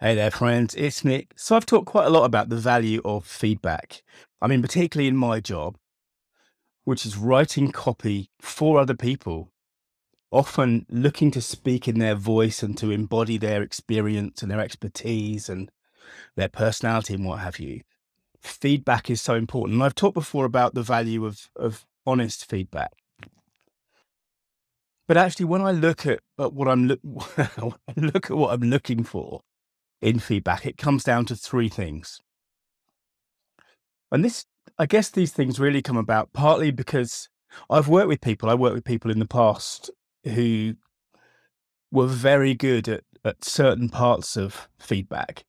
Hey there, friends. It's Nick. So, I've talked quite a lot about the value of feedback. Particularly in my job, which is writing copy for other people, often looking to speak in their voice and to embody their experience and their expertise and their personality and what have you. Feedback is so important. And I've talked before about the value of honest feedback. But actually, when I look at what when I look at what I'm looking for in feedback, it comes down to three things. And I guess these things really come about partly because I worked with people in the past who were very good at certain parts of feedback,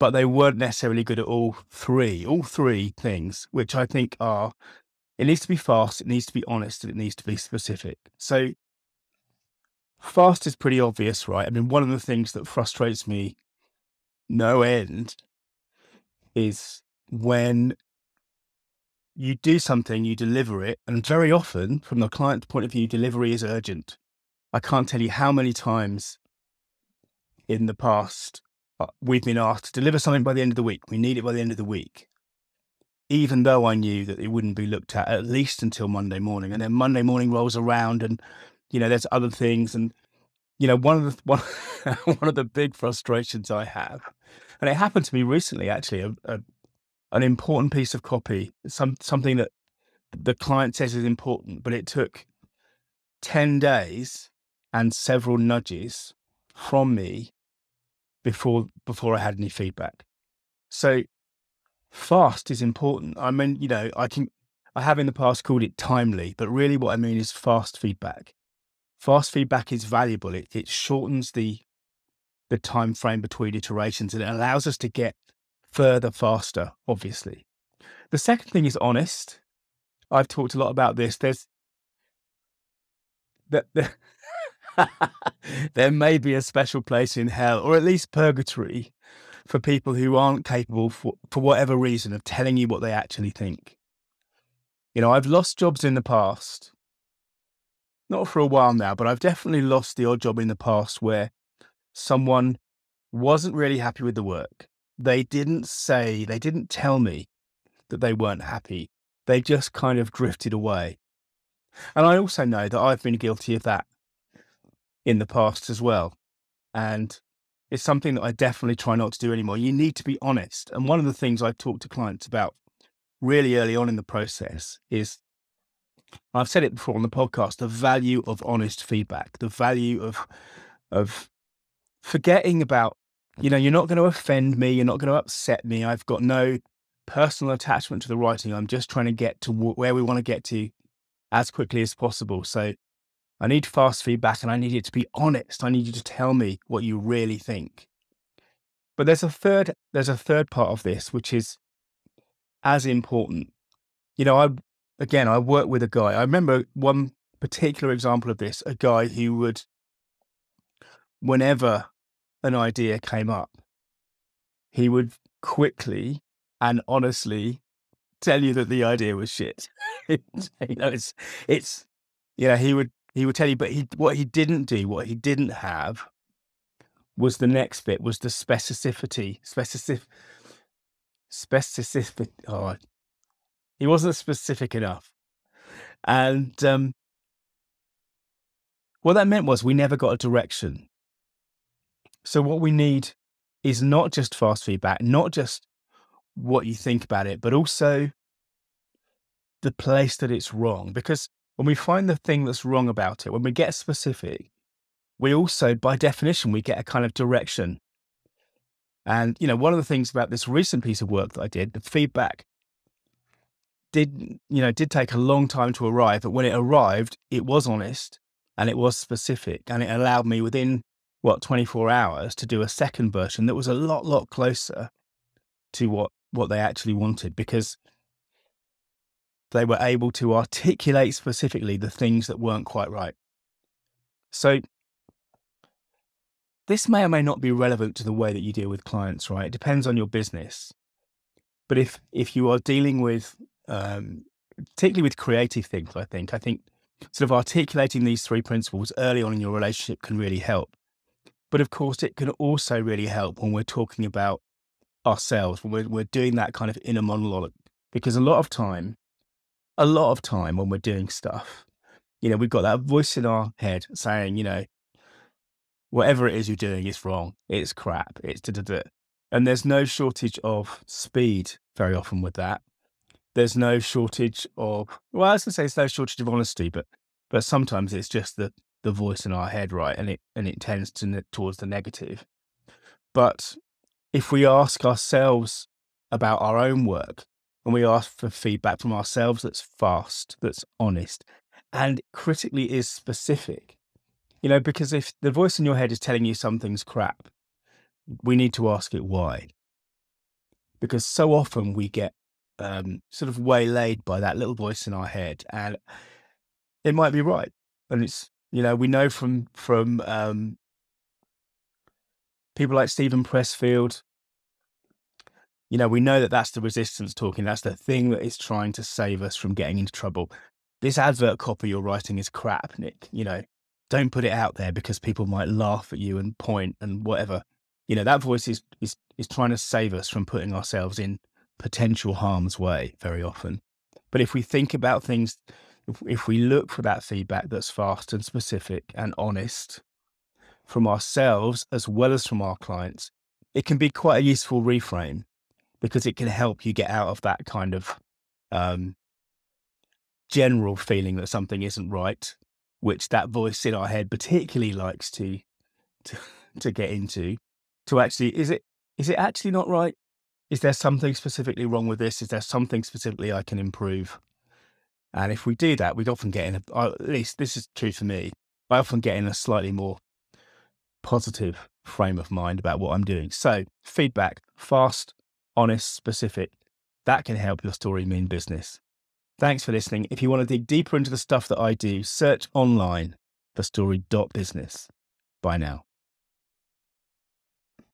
but they weren't necessarily good at all three things, which I think are, it needs to be fast, it needs to be honest, and it needs to be specific. So fast is pretty obvious, right? One of the things that frustrates me no end is when you do something, you deliver it. And very often, from the client's point of view, delivery is urgent. I can't tell you how many times in the past we've been asked to deliver something by the end of the week. We need it by the end of the week, even though I knew that it wouldn't be looked at least until Monday morning. And then Monday morning rolls around and, there's other things. And, one of the big frustrations I have, and it happened to me recently, actually, an important piece of copy, something that the client says is important, but it took 10 days and several nudges from me before I had any feedback. So fast is important. I have in the past called it timely, but really what I mean is fast feedback. Fast feedback is valuable. It shortens the time frame between iterations, and it allows us to get further faster, obviously. The second thing is honest. I've talked a lot about this. There may be a special place in hell, or at least purgatory, for people who aren't capable, for whatever reason, of telling you what they actually think. I've lost jobs in the past, not for a while now, but I've definitely lost the odd job in the past where someone wasn't really happy with the work. They didn't tell me that they weren't happy. They just kind of drifted away. And I also know that I've been guilty of that in the past as well. And it's something that I definitely try not to do anymore. You need to be honest. And one of the things I've talked to clients about really early on in the process is, I've said it before on the podcast, the value of honest feedback, the value of forgetting about, you're not going to offend me, you're not going to upset me. I've got no personal attachment to the writing. I'm just trying to get to where we want to get to as quickly as possible. So I need fast feedback and I need it to be honest. I need you to tell me what you really think. But there's a third part of this, which is as important. I work with a guy. I remember one particular example of this, a guy who would, whenever an idea came up, he would quickly and honestly tell you that the idea was shit. He would tell you, but what he didn't have was the next bit, was the specificity. He wasn't specific enough. And what that meant was we never got a direction. So what we need is not just fast feedback, not just what you think about it, but also the place that it's wrong. Because when we find the thing that's wrong about it, when we get specific, we also, by definition, we get a kind of direction. And, one of the things about this recent piece of work that I did, the feedback did take a long time to arrive, but when it arrived, it was honest and it was specific, and it allowed me within 24 hours to do a second version that was a lot closer to what they actually wanted, because they were able to articulate specifically the things that weren't quite right. So this may or may not be relevant to the way that you deal with clients, right? It depends on your business. But if you are dealing with, particularly with creative things, I think sort of articulating these three principles early on in your relationship can really help. But of course, it can also really help when we're talking about ourselves, when we're doing that kind of inner monologue, because a lot of time when we're doing stuff, we've got that voice in our head saying, whatever it is you're doing is wrong, it's crap, it's da-da-da. And there's no shortage of speed very often with that. There's no shortage of, well, I was going to say it's no shortage of honesty, but sometimes it's just the voice in our head, right? And it tends towards the negative. But if we ask ourselves about our own work, and we ask for feedback from ourselves that's fast, that's honest, and critically is specific, because if the voice in your head is telling you something's crap, we need to ask it why. Because so often we get sort of waylaid by that little voice in our head, and it might be right. And it's, we know from people like Stephen Pressfield, we know that that's the resistance talking. That's the thing that is trying to save us from getting into trouble. This advert copy you're writing is crap, Nick. Don't put it out there because people might laugh at you and point and whatever. That voice is trying to save us from putting ourselves in potential harm's way very often. But if we think about things, if we look for that feedback that's fast and specific and honest from ourselves as well as from our clients, it can be quite a useful reframe, because it can help you get out of that kind of general feeling that something isn't right, which that voice in our head particularly likes to get into, to actually, is it actually not right? Is there something specifically wrong with this? Is there something specifically I can improve? And if we do that, we'd often get in, at least this is true for me, I often get in a slightly more positive frame of mind about what I'm doing. So feedback, fast, honest, specific, that can help your story mean business. Thanks for listening. If you want to dig deeper into the stuff that I do, search online for story.business. Bye now.